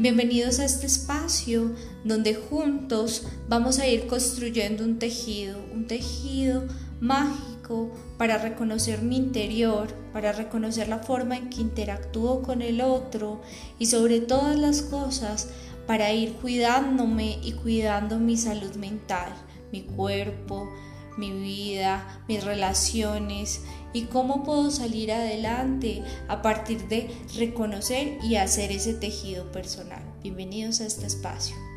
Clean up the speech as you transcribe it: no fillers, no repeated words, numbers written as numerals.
Bienvenidos a este espacio donde juntos vamos a ir construyendo un tejido mágico para reconocer mi interior, para reconocer la forma en que interactúo con el otro y sobre todas las cosas para ir cuidándome y cuidando mi salud mental, mi cuerpo, mi vida, mis relaciones y cómo puedo salir adelante a partir de reconocer y hacer ese tejido personal. Bienvenidos a este espacio.